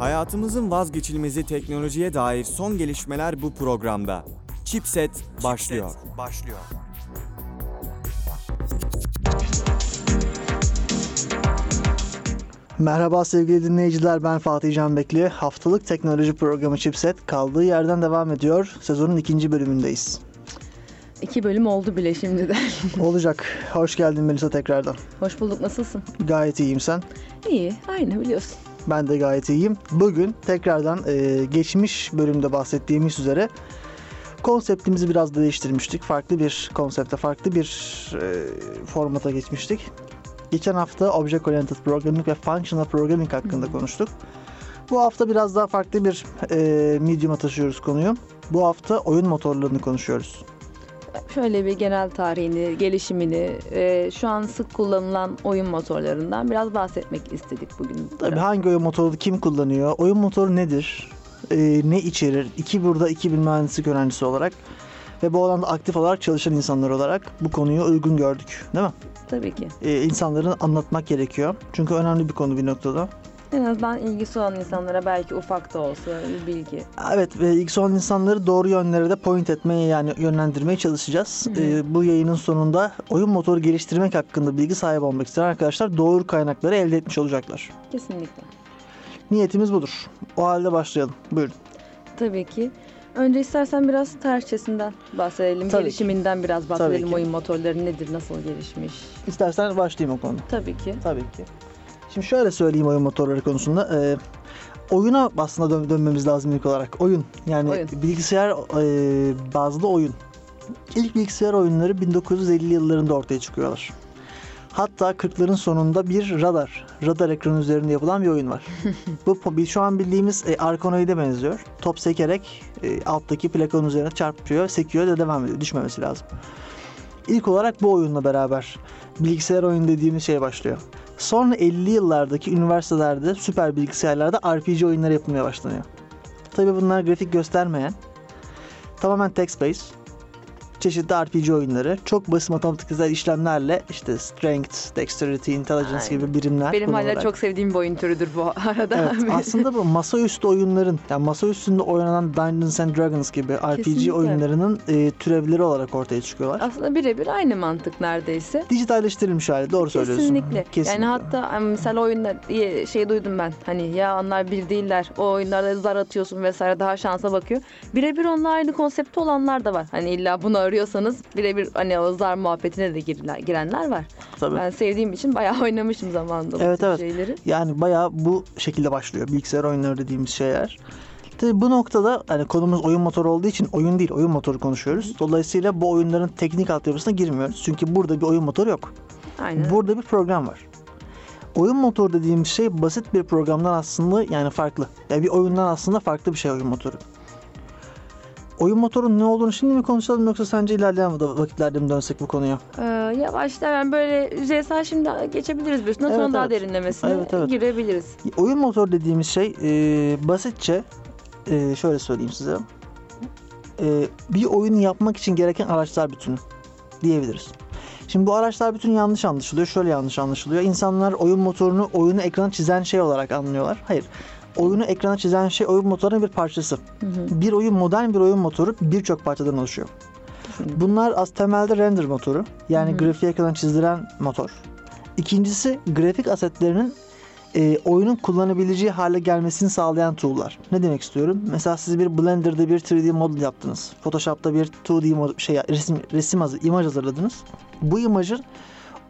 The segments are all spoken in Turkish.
Hayatımızın vazgeçilmezi teknolojiye dair son gelişmeler bu programda. Chipset başlıyor. Merhaba sevgili dinleyiciler, ben Fatih Canbekli. Haftalık teknoloji programı Chipset kaldığı yerden devam ediyor. Sezonun 2. bölümündeyiz. 2 bölüm oldu bile şimdiden. Olacak. Hoş geldin Melisa tekrardan. Hoş bulduk. Nasılsın? Gayet iyiyim, sen? İyi. Aynı, biliyorsun. Ben de gayet iyiyim. Bugün tekrardan geçmiş bölümde bahsettiğimiz üzere konseptimizi biraz değiştirmiştik. Farklı bir konsepte, farklı bir formata geçmiştik. Geçen hafta Object-Oriented Programming ve Functional Programming hakkında konuştuk. Bu hafta biraz daha farklı bir medium'a taşıyoruz konuyu. Bu hafta oyun motorlarını konuşuyoruz. Şöyle bir genel tarihini, gelişimini, şu an sık kullanılan oyun motorlarından biraz bahsetmek istedik bugün. Tabii hangi oyun motoru kim kullanıyor, oyun motoru nedir, ne içerir? İki mühendislik öğrencisi olarak ve bu alanda aktif olarak çalışan insanlar olarak bu konuyu uygun gördük, değil mi? Tabii ki. İnsanların anlatmak gerekiyor. Çünkü önemli bir konu bir noktada. En azından ilgisi olan insanlara belki ufak da olsa bir bilgi. Evet, ve ilgisi olan insanları doğru yönlere de point etmeye, yani yönlendirmeye çalışacağız. Bu yayının sonunda oyun motoru geliştirmek hakkında bilgi sahibi olmak isteyen arkadaşlar doğru kaynakları elde etmiş olacaklar. Kesinlikle. Niyetimiz budur. O halde başlayalım. Buyurun. Tabii ki. Önce istersen biraz tarihçesinden bahsedelim. Tabii gelişiminden ki. Biraz bahsedelim. Oyun motorları nedir, nasıl gelişmiş? İstersen başlayayım o konuda. Tabii ki. Şimdi şöyle söyleyeyim oyun motorları konusunda. Oyuna aslında dönmemiz lazım ilk olarak. Oyun. Bilgisayar bazlı oyun. İlk bilgisayar oyunları 1950 yıllarında ortaya çıkıyorlar. Hatta 40'ların sonunda bir radar ekranı üzerinde yapılan bir oyun var. Bu şu an bildiğimiz Arkanoid'e benziyor. Top sekerek alttaki plakanın üzerine çarpıyor, sekiyor ve devam ediyor. Düşmemesi lazım. İlk olarak bu oyunla beraber bilgisayar oyunu dediğimiz şey başlıyor. Sonra 50'li yıllardaki üniversitelerde, süper bilgisayarlarda RPG oyunları yapılmaya başlanıyor. Tabii bunlar grafik göstermeyen, tamamen text-based, çeşitli RPG oyunları, çok basit matematiksel işlemlerle, işte strength, dexterity, intelligence gibi birimler. Benim hala çok sevdiğim bir oyun türüdür bu arada. Evet, aslında bu masaüstü oyunların, yani masaüstünde oynanan Dungeons and Dragons gibi RPG kesinlikle oyunlarının türevleri olarak ortaya çıkıyorlar. Aslında birebir aynı mantık neredeyse. Dijitalleştirilmiş hali, doğru söylüyorsun. Kesinlikle. Yani hatta mesela oyunlar, şey duydum ben, hani ya onlar bir değiller, o oyunlarda zar atıyorsun vesaire, daha şansa bakıyor. Birebir onunla aynı konsepte olanlar da var. Hani illa bunu arıyorsanız birebir hani o zar muhabbetine de girenler var. Tabii. Ben sevdiğim için bayağı oynamışım zamanında bu şeyleri. Yani bayağı bu şekilde başlıyor bilgisayar oyunları dediğimiz şeyler. Tabii bu noktada hani konumuz oyun motoru olduğu için oyun değil, oyun motoru konuşuyoruz. Dolayısıyla bu oyunların teknik altyapısına girmiyoruz. Çünkü burada bir oyun motoru yok. Aynen. Burada bir program var. Oyun motoru dediğimiz şey basit bir programdan aslında yani farklı. Yani bir oyundan aslında farklı bir şey oyun motoru. Oyun motorunun ne olduğunu şimdi mi konuşalım, yoksa sence ilerleyen vakitlerde mi dönsek bu konuya? Yavaştan yani böyle yüzeysel şimdi geçebiliriz. Sonra daha derinlemesine girebiliriz. Oyun motoru dediğimiz şey basitçe şöyle söyleyeyim size. Bir oyunu yapmak için gereken araçlar bütünü diyebiliriz. Şimdi bu araçlar bütün yanlış anlaşılıyor. Şöyle yanlış anlaşılıyor. İnsanlar oyun motorunu oyunu ekrana çizen şey olarak anlıyorlar. Hayır. Oyunu ekrana çizen şey oyun motorunun bir parçası. Bir oyun, modern bir oyun motoru birçok parçadan oluşuyor. Bunlar az temelde render motoru, yani grafiği ekrana çizdiren motor. İkincisi grafik asetlerinin oyunun kullanabileceği hale gelmesini sağlayan tool'lar. Ne demek istiyorum? Mesela siz bir Blender'da bir 3D model yaptınız. Photoshop'ta bir 2D imaj hazırladınız. Bu imajın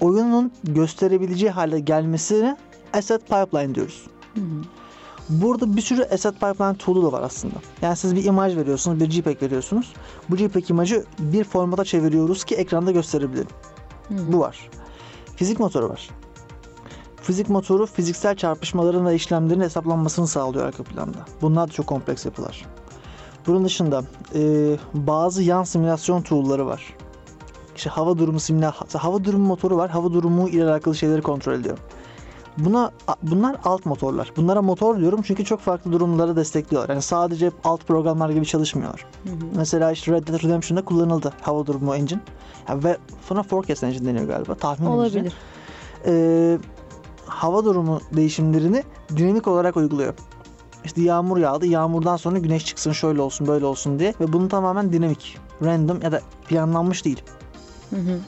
oyunun gösterebileceği hale gelmesini Asset Pipeline diyoruz. Burada bir sürü Asset Pipeline tool'u da var aslında. Yani siz bir imaj veriyorsunuz, bir JPEG veriyorsunuz. Bu JPEG imajı bir formata çeviriyoruz ki ekranda gösterebilirim. Bu var. Fizik motoru var. Fizik motoru fiziksel çarpışmaların ve işlemlerin hesaplanmasını sağlıyor arka planda. Bunlar da çok kompleks yapılar. Bunun dışında bazı yan simülasyon tool'ları var. İşte hava durumu motoru var. Hava durumu ile alakalı şeyleri kontrol ediyor. Bunlar alt motorlar. Bunlara motor diyorum çünkü çok farklı durumları destekliyorlar. Yani sadece alt programlar gibi çalışmıyorlar. Mesela işte Red Dead Redemption'da kullanıldı hava durumu engine. Yani ve buna forecast engine deniyor galiba. Tahmin engine. Hava durumu değişimlerini dinamik olarak uyguluyor. İşte yağmur yağdı, yağmurdan sonra güneş çıksın, şöyle olsun, böyle olsun diye. Ve bunu tamamen dinamik, random ya da planlanmış değil. Hı hı.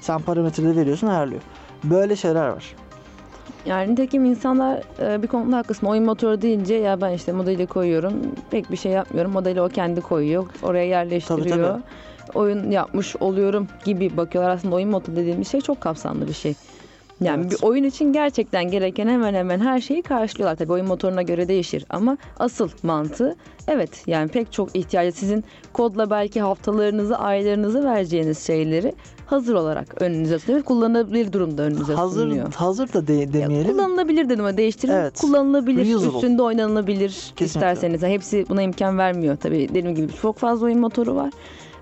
Sen parametreleri veriyorsun, ayarlıyor. Böyle şeyler var. Yani nitekim insanlar bir konuda haklısın. Oyun motoru deyince ya ben işte modeli koyuyorum, pek bir şey yapmıyorum. Modeli o kendi koyuyor, oraya yerleştiriyor. Tabii, tabii. Oyun yapmış oluyorum gibi bakıyorlar. Aslında oyun motoru dediğimiz şey çok kapsamlı bir şey. Yani evet, bir oyun için gerçekten gereken hemen hemen her şeyi karşılıyorlar. Tabii oyun motoruna göre değişir ama asıl mantığı evet, yani pek çok ihtiyacı sizin kodla belki haftalarınızı, aylarınızı vereceğiniz şeyleri hazır olarak önünüze atılıyor. Kullanılabilir durumda önünüze atılıyor. Hazır da demeyelim. Ya, kullanılabilir dedim ama değiştirin. Evet. Kullanılabilir, reusable, üstünde oynanılabilir. Kesinlikle. İsterseniz. Yani hepsi buna imkan vermiyor. Tabii dediğim gibi çok fazla oyun motoru var.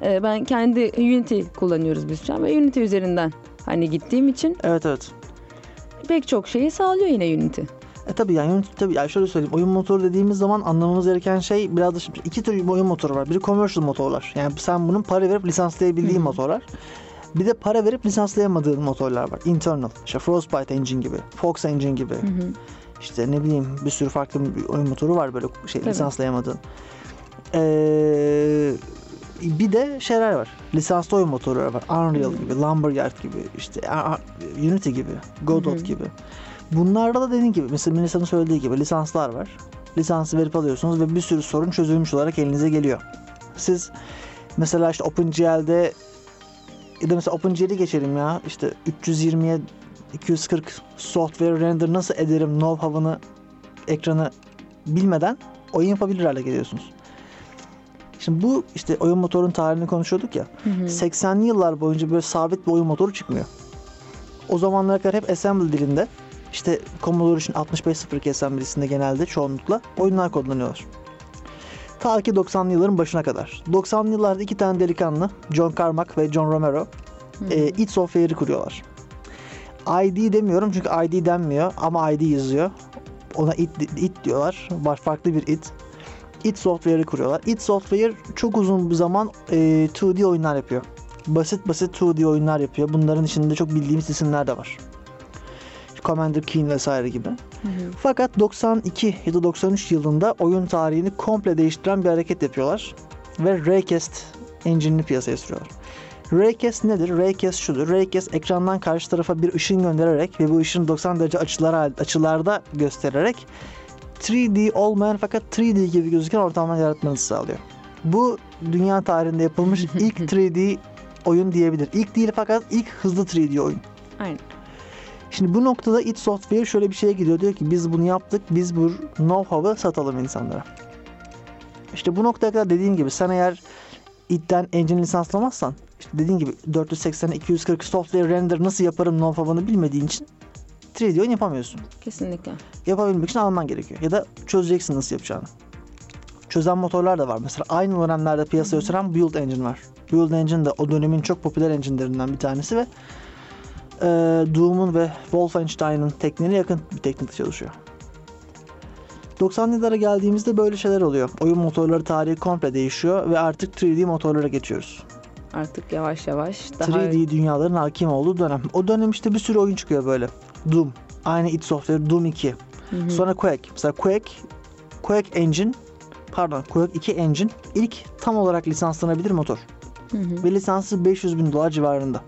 Ben kendi Unity kullanıyoruz biz şu an ve Unity üzerinden hani gittiğim için. Evet evet. Pek çok şeyi sağlıyor yine Unity. Tabii yani Unity, tabii yani şöyle söyleyeyim, oyun motoru dediğimiz zaman anlamamız gereken şey biraz da şimdi iki tür oyun motoru var. Biri commercial motorlar. Yani sen bunun para verip lisanslayabildiğin motorlar. Bir de para verip lisanslayamadığın motorlar var. Internal. İşte Frostbite Engine gibi, Fox Engine gibi. Hı-hı. İşte ne bileyim bir sürü farklı oyun motoru var böyle şey, lisanslayamadığın. Bir de şeyler var. Lisanslı oyun motorları var. Unreal gibi, Lumberyard gibi, işte Unity gibi, Godot gibi. Bunlarda da dediğim gibi, mesela Melisa'nın söylediği gibi lisanslar var. Lisansı verip alıyorsunuz ve bir sürü sorun çözülmüş olarak elinize geliyor. Siz mesela işte OpenGL'de ya da mesela OpenGL'i geçelim ya, işte 320'ye 240 software render nasıl ederim know-how'ını, ekranı bilmeden oyun yapabilir hale geliyorsunuz. Şimdi bu işte oyun motorunun tarihini konuşuyorduk ya. Hı hı. 80'li yıllar boyunca böyle sabit bir oyun motoru çıkmıyor. O zamanlara kadar hep assembly dilinde, işte Commodore için 6502 assembly'sinde genelde çoğunlukla oyunlar kodlanıyorlar. Ta ki 90'lı yılların başına kadar. 90'lı yıllarda iki tane delikanlı, John Carmack ve John Romero, Id Software'i kuruyorlar. Id demiyorum çünkü Id denmiyor ama Id yazıyor. Ona Id diyorlar. Farklı bir Id. Id Software'i kuruyorlar. Id Software çok uzun bir zaman 2D oyunlar yapıyor. Basit 2D oyunlar yapıyor. Bunların içinde çok bildiğimiz isimler de var. Commander Keen vesaire gibi. Fakat 92 ya da 93 yılında oyun tarihini komple değiştiren bir hareket yapıyorlar. Ve Raycast engine'ini piyasaya sürüyorlar. Raycast nedir? Raycast şudur. Raycast ekrandan karşı tarafa bir ışın göndererek ve bu ışını 90 derece açılarda göstererek 3D olmayan fakat 3D gibi gözüken ortamlar yaratmanızı sağlıyor. Bu dünya tarihinde yapılmış ilk 3D oyun diyebilir. İlk değil fakat ilk hızlı 3D oyun. Aynen. Şimdi bu noktada Id Software şöyle bir şeye gidiyor. Diyor ki biz bunu yaptık. Biz bu know-how'ı satalım insanlara. İşte bu noktaya kadar dediğim gibi sen eğer Id'den engine lisanslamazsan, işte dediğim gibi 480-240 software render nasıl yaparım know-how'ını bilmediğin için 3D oyun yapamıyorsun. Kesinlikle. Yapabilmek için alman gerekiyor. Ya da çözeceksin nasıl yapacağını. Çözen motorlar da var. Mesela aynı dönemlerde piyasaya süren Build Engine var. Build Engine de o dönemin çok popüler engine'lerinden bir tanesi ve Doom'un ve Wolfenstein'ın tekniğine yakın bir teknikte çalışıyor. 90'lı yıllara geldiğimizde böyle şeyler oluyor. Oyun motorları tarihi komple değişiyor ve artık 3D motorlara geçiyoruz. Artık yavaş yavaş daha 3D dünyaların hakim olduğu dönem. O dönem işte bir sürü oyun çıkıyor böyle. Doom. Aynı Id Software Doom 2. Sonra Quake. Mesela Quake 2 Engine ilk tam olarak lisanslanabilir motor. Ve lisansı $500,000 civarında.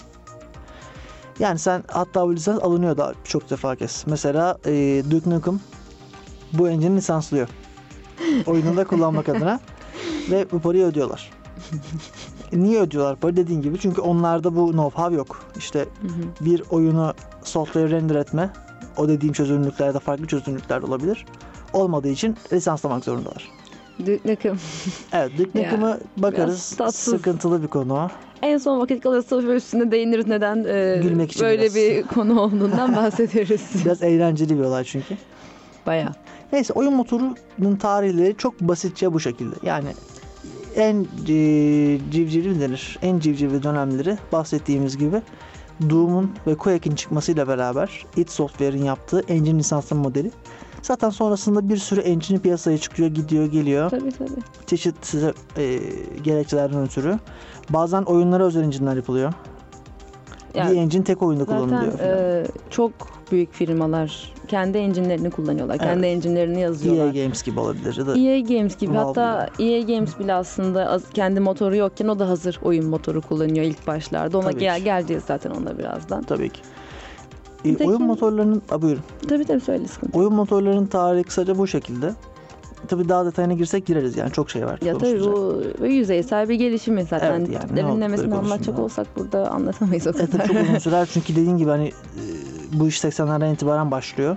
Yani sen hatta bu lisans alınıyor da çok defa kez. Mesela Duke Nukem bu engine'i lisanslıyor. Oyununda kullanmak adına. Ve bu parayı ödüyorlar. Niye ödüyorlar parayı? Dediğin gibi çünkü onlarda bu know-how yok. İşte bir oyunu software render etme, o dediğim çözünürlüklerde, farklı çözünürlüklerde olabilir. Olmadığı için lisanslamak zorundalar. Duke Nukem. Evet, Duke Nukem'e bakarız. Sıkıntılı bir konu. En son vakit kalırsa üstüne değiniriz neden gülmek için böyle biraz bir konu olduğundan bahsederiz. Biraz eğlenceli bir olay çünkü. Bayağı. Neyse, oyun motorunun tarihleri çok basitçe bu şekilde. Yani en civcivli denir. En civcivli dönemleri bahsettiğimiz gibi Doom'un ve Quake'in çıkmasıyla beraber Id Software'in yaptığı engine lisanslı modeli. Zaten sonrasında bir sürü engine piyasaya çıkıyor, gidiyor, geliyor. Tabii tabii. Çeşitli gerekçelerden ötürü. Bazen oyunlara özel engine'ler yapılıyor. Yani, bir engine tek oyunda kullanılıyor. Zaten çok büyük firmalar kendi engine'lerini kullanıyorlar. Evet. Kendi engine'lerini yazıyorlar. EA Games gibi olabilir. EA Games gibi. Hatta EA Games bile aslında kendi motoru yokken o da hazır oyun motoru kullanıyor ilk başlarda. Ona geleceğiz zaten ona birazdan. Tabii ki. Oyun motorlarının... Buyurun. Tabii söyle, sıkıntı. Oyun motorlarının tarihi kısaca bu şekilde. Tabii daha detayına girsek gireriz yani, çok şey var. Ya tabii bu yüzeysel bir gelişimi zaten. Evet, yani derinlemesine anlatacak olsak burada anlatamayız o kadar. Evet, çok uzun sürer çünkü dediğin gibi hani bu iş 80'lerden itibaren başlıyor.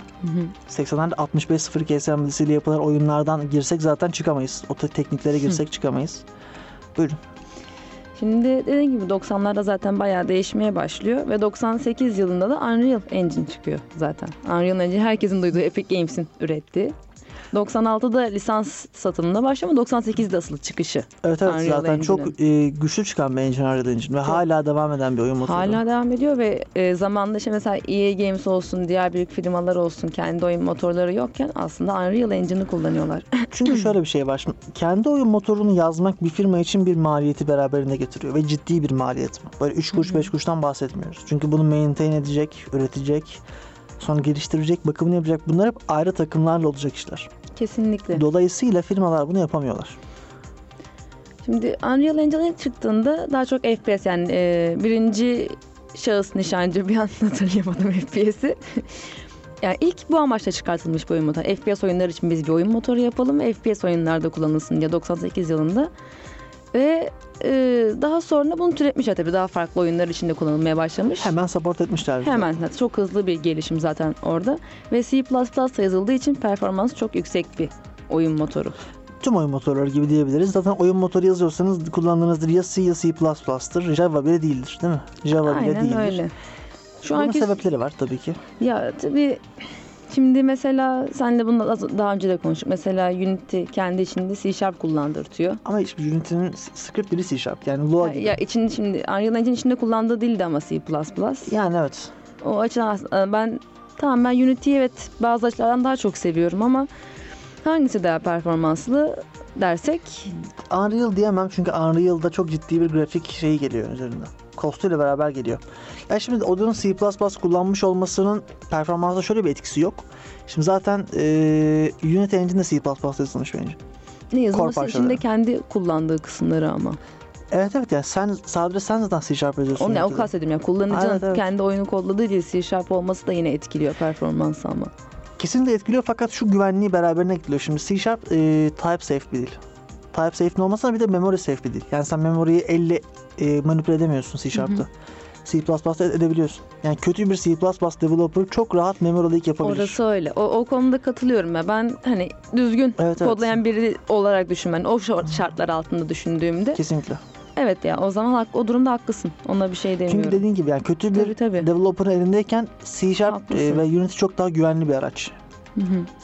80'lerde 6502 assemblisiyle yapılan oyunlardan girsek zaten çıkamayız. O tekniklere girsek çıkamayız. Buyurun. Şimdi dediğim gibi 90'larda zaten bayağı değişmeye başlıyor ve 98 yılında da Unreal Engine çıkıyor zaten. Unreal Engine herkesin duyduğu, Epic Games'in ürettiği. 96'da lisans satımına başlama, 98'de asıl çıkışı. Evet Unreal zaten Engine'in. Çok güçlü çıkan bir engine, Unreal Engine ve hala devam eden bir oyun motoru. Hala devam ediyor ve zamanında işte mesela EA Games olsun, diğer büyük firmalar olsun kendi oyun motorları yokken aslında Unreal Engine'i kullanıyorlar. Çünkü şöyle bir şey var, şimdi kendi oyun motorunu yazmak bir firma için bir maliyeti beraberinde getiriyor ve ciddi bir maliyet mi? Böyle 3 kuruş 5 kuruştan bahsetmiyoruz. Çünkü bunu maintain edecek, üretecek, sonra geliştirecek, bakımını yapacak, bunlar hep ayrı takımlarla olacak işler. Kesinlikle. Dolayısıyla firmalar bunu yapamıyorlar. Şimdi Unreal Engine çıktığında daha çok FPS, yani birinci şahıs nişancı, bir an hatırlayamadım FPS'i. Yani ilk bu amaçla çıkartılmış bir oyun motoru. FPS oyunları için biz bir oyun motoru yapalım ve FPS oyunlarda kullanılsın diye 98 yılında. Ve daha sonra bunu türetmiş tabii, daha farklı oyunlar içinde kullanılmaya başlamış. Hemen support etmişler. Hemen, çok hızlı bir gelişim zaten orada. Ve C++ yazıldığı için performans çok yüksek bir oyun motoru. Tüm oyun motorları gibi diyebiliriz. Zaten oyun motoru yazıyorsanız kullandığınızdır ya C ya C++'tır. Java bile değildir, değil mi? Java bile değildir. Aynen öyle. Bunun sebepleri var tabii ki. Ya tabii... Şimdi mesela seninle bunu daha önce de konuştuk. Mesela Unity kendi içinde C# kullandırtıyor. Ama işte Unity'nin script dili C#. Yani Lua gibi. Ya için şimdi Unreal Engine içinde kullandığı dil de ama C++. Yani evet. O açıdan ben Unity'yi evet bazı açılardan daha çok seviyorum ama hangisi daha performanslı dersek Unreal diyemem çünkü Unreal'da çok ciddi bir grafik şeyi geliyor üzerinden. Kostuyla beraber geliyor. Yani şimdi Odin'in C++ kullanmış olmasının performansa şöyle bir etkisi yok. Şimdi zaten Unity Engine'de C++ yazılmış bence. Ne yazılması içinde kendi kullandığı kısımları ama. Evet yani sen zaten C# yazıyorsun. Onu o kast ediyorum yani kullanıcının kendi oyunu kodladığı değil, C# olması da yine etkiliyor performansı ama. Kesinlikle etkiliyor fakat şu güvenliği beraberine getiriyor. Şimdi C# type safe bir dil. Type safe'nin olmasa bir de memory safe bir dil. Yani sen memory'yi elle manipüle edemiyorsun C#'da. C++'da edebiliyorsun. Yani kötü bir C++ developer çok rahat memory leak yapabilir. Orası öyle. O konuda katılıyorum ya. Ben hani düzgün kodlayan biri olarak düşünmen, o şartlar altında düşündüğümde. Kesinlikle. Evet ya o zaman o durumda haklısın. Ona bir şey demiyorum. Çünkü dediğin gibi yani kötü bir developer'ın elindeyken C# ve Unity çok daha güvenli bir araç.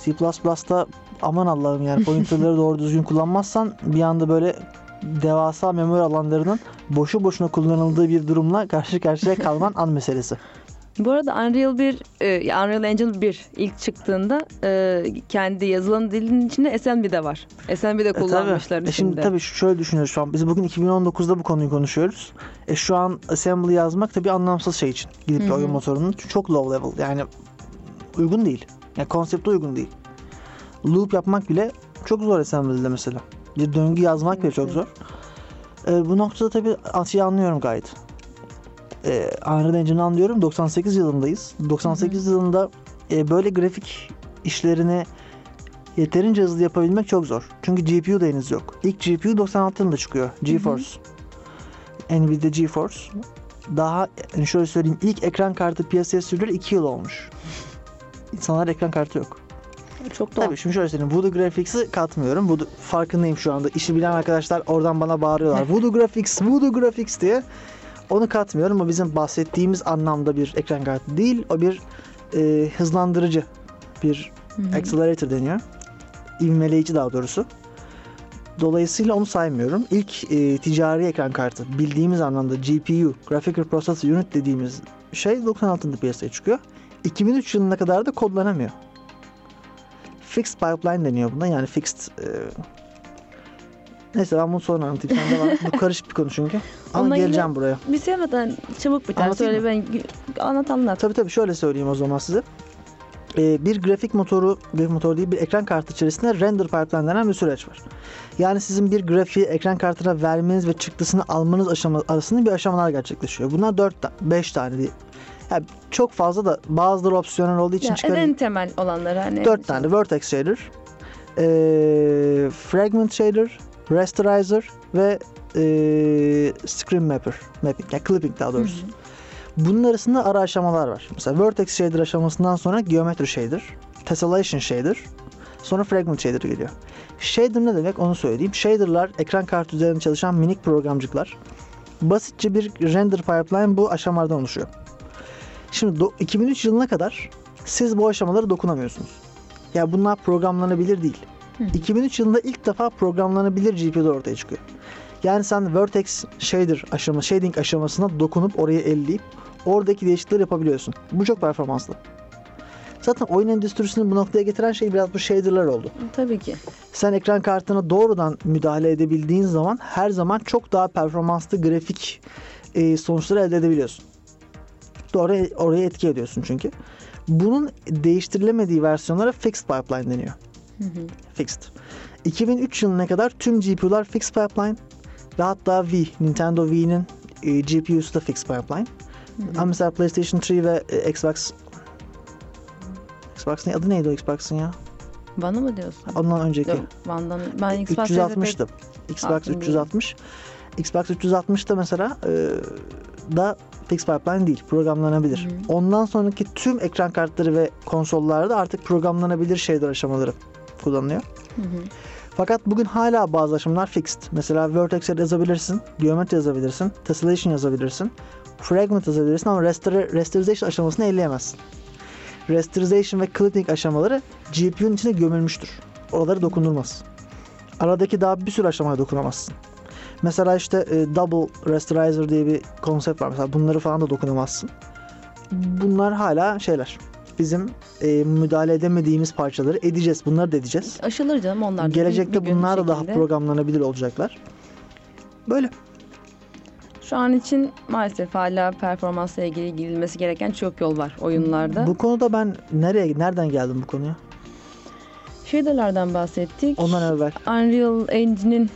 C++'da aman Allah'ım yani pointer'ları doğru düzgün kullanmazsan bir anda böyle devasa memori alanlarının boşu boşuna kullanıldığı bir durumla karşı karşıya kalman an meselesi. Bu arada Unreal Engine 1 ilk çıktığında kendi yazılan dilinin içinde SMB de var. SMB de kullanmışlar içinde. Şimdi tabii şöyle düşünüyoruz şu an. Biz bugün 2019'da bu konuyu konuşuyoruz. Şu an assembly yazmak tabii anlamsız şey için. Gidip oyun motorunun çok low level yani uygun değil. Yani konsepte uygun değil. Loop yapmak bile çok zor assembly'de mesela. Bir döngü yazmak bile çok zor. Bu noktada tabii anlıyorum gayet. Unreal Engine'i anlıyorum. 98 yılındayız. 98 yılında böyle grafik işlerini yeterince hızlı yapabilmek çok zor. Çünkü GPU da henüz yok. İlk GPU 96 yılında çıkıyor. GeForce. Nvidia GeForce. Daha şöyle söyleyeyim. İlk ekran kartı piyasaya sürülür 2 yıl olmuş. İnsanlar ekran kartı yok. Çok doğal. Tabii şimdi şöyle söyleyeyim. Voodoo Graphics'i katmıyorum. Farkındayım şu anda. İşi bilen arkadaşlar oradan bana bağırıyorlar. Voodoo Graphics diye. Onu katmıyorum. O bizim bahsettiğimiz anlamda bir ekran kartı değil. O bir hızlandırıcı. Bir accelerator deniyor. İvmeleyici daha doğrusu. Dolayısıyla onu saymıyorum. İlk ticari ekran kartı bildiğimiz anlamda GPU, Graphical Processor Unit dediğimiz şey 96'da piyasaya çıkıyor. 2003 yılına kadar da kodlanamıyor. Fixed pipeline deniyor buna. Yani fixed Neyse ben bunu sonra anlatayım. Sen de bak, bu karışık bir konu çünkü. Ama ondan geleceğim buraya. Bir şey anlatan çabuk biter. Anlatayım söyle mı? Ben anlat. Tabii şöyle söyleyeyim o zaman size. Bir grafik motoru değil, bir ekran kartı içerisinde render pipeline denen bir süreç var. Yani sizin bir grafiği ekran kartına vermeniz ve çıktısını almanız arasında bir aşamalar gerçekleşiyor. Bunlar 4-5 tane değil. Yani çok fazla da bazıları opsiyonel olduğu için çıkarıyor. En temel olanları hani. 4 tane Vertex shader, Fragment shader, Rasterizer ve Screen Mapping, yani Clipping daha doğrusu. Hı-hı. Bunun arasında ara aşamalar var. Mesela Vertex shader aşamasından sonra Geometry shader, Tessellation shader, sonra Fragment shader geliyor. Shader ne demek onu söyleyeyim. Shader'lar ekran kartı üzerinde çalışan minik programcıklar. Basitçe bir render pipeline bu aşamalardan oluşuyor. Şimdi 2003 yılına kadar siz bu aşamalara dokunamıyorsunuz. Yani bunlar programlanabilir değil. 2003 yılında ilk defa programlanabilir GPU'da ortaya çıkıyor. Yani sen Vertex shading aşamasına dokunup orayı elleyip oradaki değişiklikleri yapabiliyorsun. Bu çok performanslı. Zaten oyun endüstrisini bu noktaya getiren şey biraz bu shader'lar oldu. Tabii ki. Sen ekran kartına doğrudan müdahale edebildiğin zaman her zaman çok daha performanslı grafik sonuçları elde edebiliyorsun. Oraya etki ediyorsun çünkü. Bunun değiştirilemediği versiyonlara fixed pipeline deniyor. Hı-hı. Fixed. 2003 yılına kadar tüm GPU'lar fixed pipeline ve hatta Nintendo Wii'nin GPU'su da fixed pipeline. Ama mesela PlayStation 3 ve Xbox'ın adı neydi o Xbox'ın ya? Van'ı mı diyorsun? Ondan önceki. Yok, Van'dan. Ben Xbox 360'tı. Xbox 360. Xbox 360'da mesela da fixed pipeline değil, programlanabilir. Hı-hı. Ondan sonraki tüm ekran kartları ve konsollarda artık programlanabilir shader aşamaları kullanılıyor. Hı hı. Fakat bugün hala bazı aşamalar fixed. Mesela vertex yazabilirsin, geometri yazabilirsin, tessellation yazabilirsin, fragment yazabilirsin ama rasterization aşamasını elleyemezsin. Rasterization ve clipping aşamaları GPU'nun içine gömülmüştür. Oraları dokunulmaz. Aradaki daha bir sürü aşamaya dokunamazsın. Mesela işte double rasterizer diye bir konsept var. Mesela bunları falan da dokunamazsın. Bunlar hala şeyler. Bizim müdahale edemediğimiz parçaları edeceğiz. Bunları da edeceğiz. Aşılır canım onlar. Gelecekte bunlar da daha programlanabilir olacaklar. Böyle. Şu an için maalesef hala performansla ilgili gidilmesi gereken çok yol var oyunlarda. Bu konuda ben nereden geldim bu konuya? Shader'lardan bahsettik. Ondan evvel. Unreal Engine'in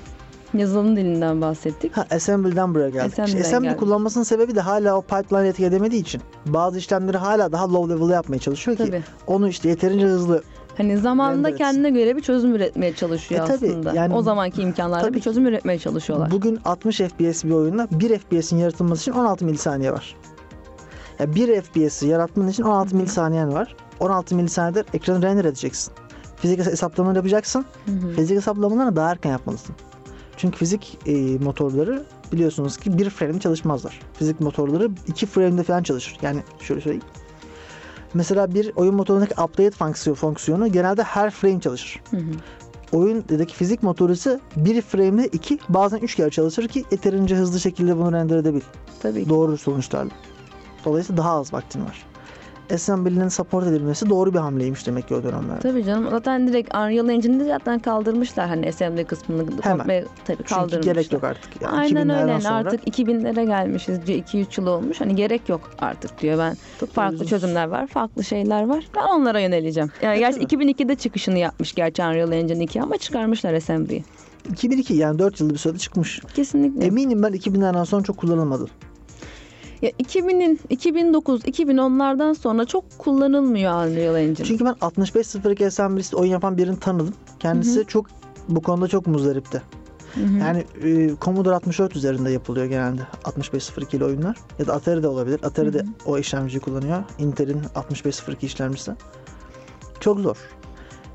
yazılım dilinden bahsettik. Assembly'den buraya geldik. Assembly kullanmasının sebebi de hala o pipeline etki edemediği için. Bazı işlemleri hala daha low level'da yapmaya çalışıyor ki tabii. Onu işte yeterince hızlı. Hani zamanında kendine göre bir çözüm üretmeye çalışıyor aslında. Tabii, yani, o zamanki imkanlarla tabii, bir çözüm üretmeye çalışıyorlar. Bugün 60 FPS bir oyunda 1 FPS'in yaratılması için 16 milisaniye var. Yani 1 FPS'i yaratmanın için 16 milisaniyen var. 16 milisaniyede ekranı render edeceksin. Fizik hesaplamaları yapacaksın. Hı-hı. Fizik hesaplamalarını daha erken yapmalısın. Çünkü fizik motorları biliyorsunuz ki bir frame çalışmazlar. Fizik motorları 2 frame'de falan çalışır. Yani şöyle söyleyeyim. Mesela bir oyun motorundaki update fonksiyonu genelde her frame çalışır. Hı-hı. Oyundaki fizik motoru ise bir frame'de 2 bazen 3 kere çalışır ki yeterince hızlı şekilde bunu render edebil. Tabii. Doğru sonuçlarla. Dolayısıyla daha az vaktin var. Assembly'nin support edilmesi doğru bir hamleymiş demek ki o dönemlerde. Tabii canım. Zaten direkt Unreal Engine'de zaten kaldırmışlar hani assembly kısmını komple tabii kaldırmışlar. Çünkü gerek yok artık. Yani. Aynen öyle. Sonra... Artık 2000'lere gelmişiz. 2-3 yıl olmuş. Hani gerek yok artık diyor. Ben çok farklı çözümler var. Farklı şeyler var. Ben onlara yöneleceğim. Yani gerçi 2002'de çıkışını yapmış gerçi Unreal Engine 2 ama çıkarmışlar assembly'yi. 2002 yani 4 yıllık bir sürede çıkmış. Kesinlikle. Eminim ben 2000'den sonra çok kullanılmadı. Ya 2000'in, 2009, 2010'lardan sonra çok kullanılmıyor Unreal Engine. Çünkü ben 6502 Assembly'de oyun yapan birini tanıdım. Kendisi Hı-hı. çok bu konuda çok muzdaripti. Hı-hı. Yani Commodore 64 üzerinde yapılıyor genelde 6502 ile oyunlar. Ya da Atari'de olabilir. Atari'de Hı-hı. o işlemciyi kullanıyor. Intel'in 6502 işlemcisi. Çok zor.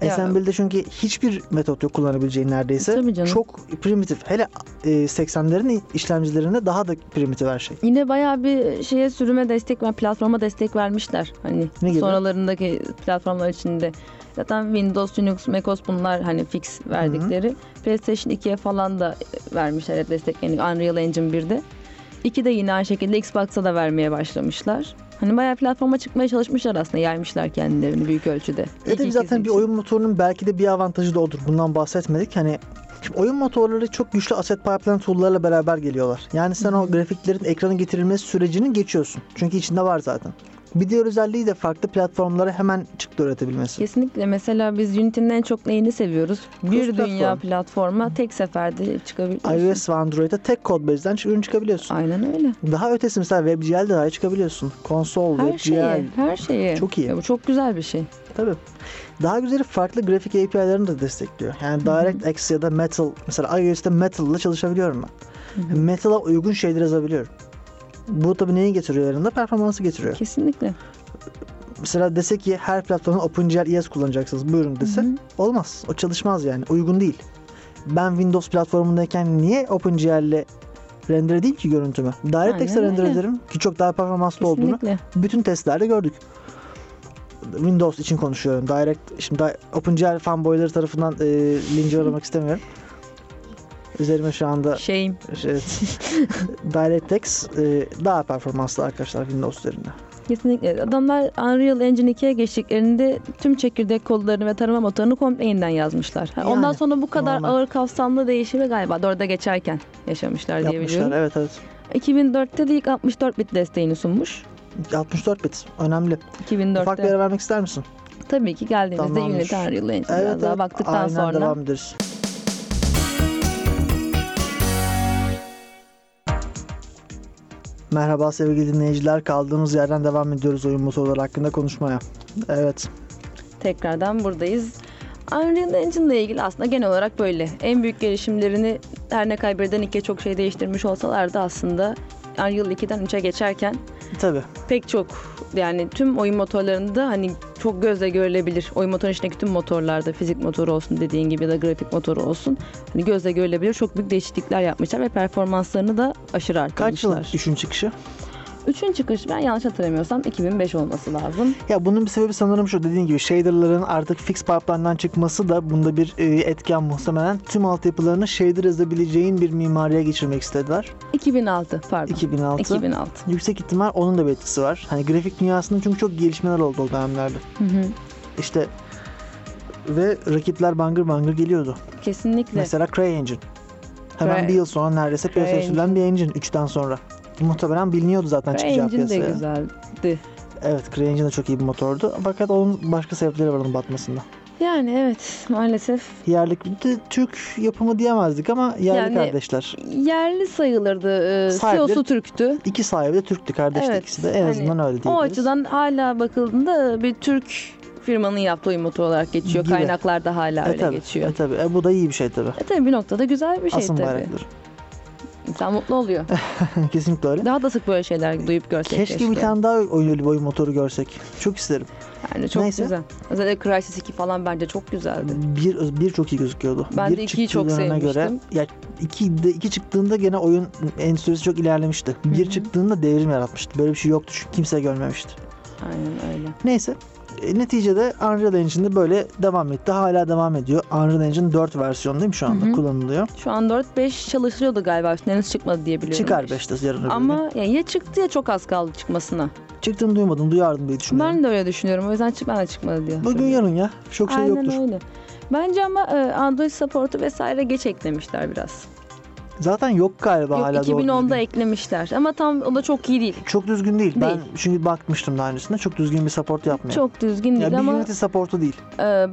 Ya. Assembly'de çünkü hiçbir metot yok kullanabileceğin neredeyse. Çok primitif. Hele 80'lerin işlemcilerinde daha da primitif her şey. Yine bayağı bir şeye sürüme destek ve platforma destek vermişler. Hani sonralarındaki platformlar içinde. Zaten Windows, Linux, MacOS bunlar hani fix verdikleri. Hı-hı. PlayStation 2'ye falan da vermişler destek. Yani Unreal Engine 1'de. 2'de yine aynı şekilde Xbox'a da vermeye başlamışlar. Hani bayağı platforma çıkmaya çalışmışlar aslında, yaymışlar kendilerini büyük ölçüde. Evet, zaten bir oyun motorunun belki de bir avantajı da odur. Bundan bahsetmedik. Hani şimdi oyun motorları çok güçlü Asset Pipeline tool'larla beraber geliyorlar. Yani sen o grafiklerin ekrana getirilmesi sürecini geçiyorsun. Çünkü içinde var zaten. Bir diğer özelliği de farklı platformlara hemen çıktı üretebilmesi. Kesinlikle. Mesela biz Unity'nin en çok neyini seviyoruz? Bir dünya platforma tek seferde çıkabiliyorsun. iOS ve Android'e tek kod base'den ürün çıkabiliyorsun. Aynen öyle. Daha ötesi mesela WebGL'de daha çıkabiliyorsun. Konsol, WebGL. Her şeyi. Çok iyi. Bu çok güzel bir şey. Tabii. Daha güzeli farklı grafik API'lerini de destekliyor. Yani DirectX ya da Metal. Mesela iOS'te Metal'la çalışabiliyorum ben. Metal'a uygun şeyler yazabiliyorum. Bu tabii neyi getiriyor yanında? Performansı getiriyor. Kesinlikle. Mesela dese ki her platformda OpenGL ES kullanacaksınız buyurun dese, olmaz. O çalışmaz yani. Uygun değil. Ben Windows platformundayken niye OpenGL ile render edeyim ki görüntümü? DirectX'e render ederim ki çok daha performanslı olduğunu bütün testlerde gördük. Windows için konuşuyorum. Şimdi OpenGL fanboyları tarafından linci aramak istemiyorum. Üzerime şu anda şeyim. Evet, DirectX daha performanslı arkadaşlar Windows üzerinde. Kesinlikle. Adamlar Unreal Engine 2'ye geçtiklerinde tüm çekirdek kodlarını ve tarama motorunu komple yeniden yazmışlar. Yani, ondan sonra bu kadar normal, ağır kapsamlı değişimi galiba orada geçerken yaşamışlar diye biliyorum. Yapmışlar, evet. 2004'te de ilk 64 bit desteğini sunmuş. 64 bit önemli. 2004'te. Ufak bir yere vermek ister misin? Tabii ki, geldiğimizde Unity Unreal Engine'e daha baktıktan sonra. Devam ederiz. Merhaba sevgili dinleyiciler. Kaldığımız yerden devam ediyoruz oyun motorları hakkında konuşmaya. Evet. Tekrardan buradayız. Unreal Engine ile ilgili aslında genel olarak böyle. En büyük gelişimlerini her ne kaybeden 2'ye çok şey değiştirmiş olsalar da aslında Unreal 2'den 3'e geçerken tabii pek çok, yani tüm oyun motorlarında hani çok gözle görülebilir. Oyun motorun içindeki tüm motorlarda, fizik motoru olsun dediğin gibi, ya da grafik motoru olsun, hani gözle görülebilir çok büyük değişiklikler yapmışlar ve performanslarını da aşırı arttırmışlar. Kaç yıl 3'ün çıkışı? 3'ün çıkışı ben yanlış hatırlamıyorsam 2005 olması lazım. Ya bunun bir sebebi sanırım şu, dediğin gibi shader'ların artık fix pipeline'dan çıkması da bunda bir etken muhtemelen. Tüm altyapılarını shader yazabileceğin bir mimariye geçirmek istediler. 2006. Yüksek ihtimal onun da bir etkisi var. Hani grafik dünyasında çünkü çok gelişmeler oldu o dönemlerde. İşte ve rakipler bangır bangır geliyordu. Kesinlikle. Mesela CryEngine. Hemen bir yıl sonra neredeyse piyasaya sürülen bir engine 3'ten sonra. Muhtemelen biliniyordu zaten çıkacağı piyasaya. CryEngine de güzeldi. Evet, CryEngine de çok iyi bir motordu. Fakat onun başka sebepleri var onun batmasında. Yani evet, maalesef. Yerli de Türk yapımı diyemezdik ama yerli yani, kardeşler. Yerli sayılırdı. CEO'su Türktü. İki sahibi de Türktü kardeşler, evet, ikisi de. En azından öyle diyebiliriz. O açıdan hala bakıldığında bir Türk firmanın yaptığı oyun motoru olarak geçiyor. Gibi. Kaynaklarda hala öyle tabii, geçiyor. Tabii. Bu da iyi bir şey tabii. Tabii bir noktada güzel bir şey asıl tabii. Asıl bayrakları. İnsan mutlu oluyor. Kesinlikle öyle. Daha da sık böyle şeyler duyup görsek. Keşke bir tane daha oyun motoru görsek. Çok isterim. Yani çok neyse, güzel. Özellikle Crysis 2 falan bence çok güzeldi. Bir çok iyi gözüküyordu. Ben de 2'yi çok sevmiştim. Göre, ya 2 çıktığında gene oyun endüstrisi çok ilerlemişti. 1 çıktığında devrim yaratmıştı. Böyle bir şey yoktu. Kimse görmemişti. Aynen öyle. Neyse. Neticede Unreal Engine'de böyle devam etti. Hala devam ediyor. Unreal Engine 4 versiyonu değil mi şu anda kullanılıyor? Şu an 4-5 çalışıyordu galiba. Henüz çıkmadı diye biliyorum. Çıkar 5'te yarın. Ama yani ya çıktı ya çok az kaldı çıkmasına. Çıktığını duymadım, duyardım diye düşünüyorum. Ben de öyle düşünüyorum. O yüzden ben de çıkmadı diye. Bugün yarın ya. Çok şey yoktur. Aynen öyle. Bence ama Android supportu vesaire geç eklemişler biraz. Zaten yok galiba hala. 2010'da eklemişler ama tam o da çok iyi değil. Çok düzgün değil. Ben çünkü bakmıştım daha öncesinde, çok düzgün bir support yapmıyor. Çok düzgün değil ama. Unity supportu değil.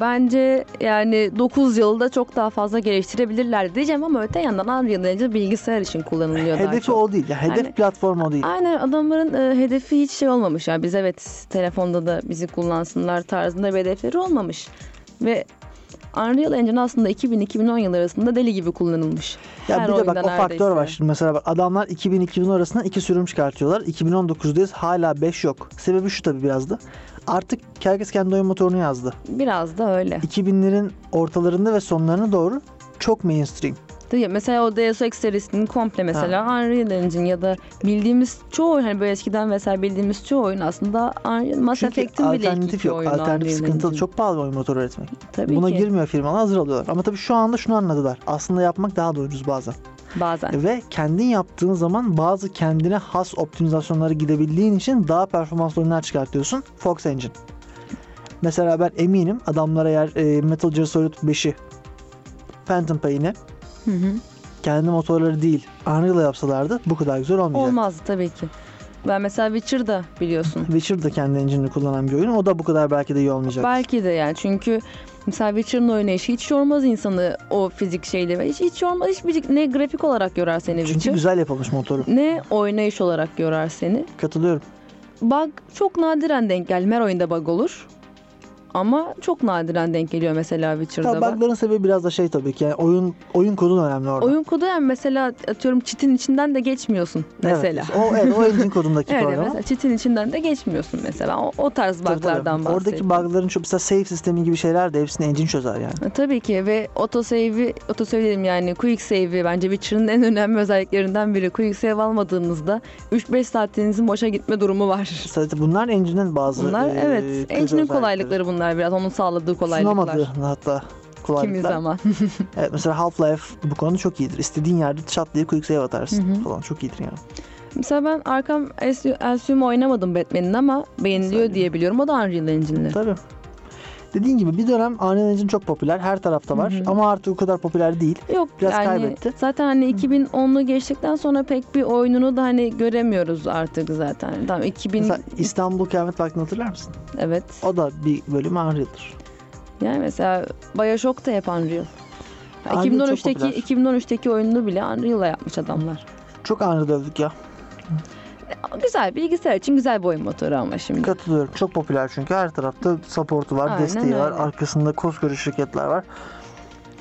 Bence yani 9 yılda çok daha fazla geliştirebilirler diyeceğim ama öte yandan Unreal Engine bilgisayar için kullanılıyor. Hedefi o değil. Yani hedef platform o değil. Aynen, adamların hedefi hiç şey olmamış. Yani biz evet telefonda da bizi kullansınlar tarzında bir hedefleri olmamış. Ve Unreal Engine aslında 2000-2010 yılları arasında deli gibi kullanılmış. Ya her bir de bak o faktör var şimdi. Mesela bak adamlar 2000-2010 arasında 2 sürüm çıkartıyorlar. 2019'dayız hala 5 yok. Sebebi şu tabii biraz da. Artık herkes kendi oyun motorunu yazdı. Biraz da öyle. 2000'lerin ortalarında ve sonlarına doğru çok mainstream. Tabii mesela o Deus Ex serisinin komple mesela Unreal Engine ya da bildiğimiz çoğu hani böyle eskiden mesela bildiğimiz çoğu oyun aslında Unreal, Mass Effect'in bile alternatif yok. Alternatif sıkıntılı, çok pahalı bir oyun motoru üretmek. Tabii buna girmiyor firmalar, hazır alıyorlar. Ama tabii şu anda şunu anladılar. Aslında yapmak daha da ucuz bazen. bazen. Ve kendin yaptığın zaman bazı kendine has optimizasyonlara gidebildiğin için daha performanslı oyunlar çıkartıyorsun. Fox Engine. Mesela ben eminim adamlar eğer Metal Gear Solid 5'i Phantom Pain'i kendi motorları değil Unreal'la yapsalardı bu kadar güzel olmayacaktı. Olmazdı tabii ki. Ben mesela Witcher'da biliyorsun. Witcher'da kendi engine'ini kullanan bir oyun. O da bu kadar belki de iyi olmayacak. Belki de yani çünkü mesela Witcher'ın oynayışı hiç yormaz insanı o fizik şeyle. Hiç yormaz. Hiç ne grafik olarak yorar seni Witcher. Çünkü güzel yapılmış motoru. Ne oynayış olarak yorar seni. Katılıyorum. Bug çok nadiren denk geldi. Her oyunda bug olur. Ama çok nadiren denk geliyor mesela Witcher'da. Bugların sebebi biraz da şey tabii ki. Yani oyun kodun önemli orada. Oyun kodu yani mesela atıyorum çitin içinden de geçmiyorsun mesela. Evet, o engine kodundaki evet, program. Evet, çitin içinden de geçmiyorsun mesela. O tarz buglardan bahsediyorum. Oradaki bugların şu mesela save sistemi gibi şeyler de hepsini engine çözer yani. Tabii ki ve autosave dedim yani quick save'i bence Witcher'ın en önemli özelliklerinden biri. Quick save almadığınızda 3-5 saatinizin boşa gitme durumu var. Bunlar engine'in bazı. Bunlar evet, engine'in kolaylıkları bunlar. Biraz onun sağladığı kolaylıklar. Sunamadı hatta kolaylıklar. Kimi zaman. Evet, mesela Half-Life bu konuda çok iyidir. İstediğin yerde çat diye quick save atarsın falan. Çok iyidir yani. Mesela ben Arkham Asylum'u oynamadım Batman'in ama beğeniliyor mesela diye biliyorum. O da Unreal Engine'li. Tabii. Dediğin gibi bir dönem Unreal Engine çok popüler. Her tarafta var. Ama artık o kadar popüler değil. Yok, biraz yani kaybetti. Zaten hani 2010'lu geçtikten sonra pek bir oyununu da hani göremiyoruz artık zaten. Tamam, 2000... Mesela İstanbul Kıyamet Vakti'ni hatırlar mısın? Evet. O da bir bölümü Unreal'dır. Yani mesela BioShock da hep Unreal. Unreal 2013'teki oyununu bile Unreal'la yapmış adamlar. Çok Unreal dövdük ya. Güzel, bilgisayar için güzel bir oyun motoru ama şimdi. Katılıyorum. Çok popüler çünkü her tarafta supportu var, aynen desteği öyle var. Arkasında koskoca şirketler var.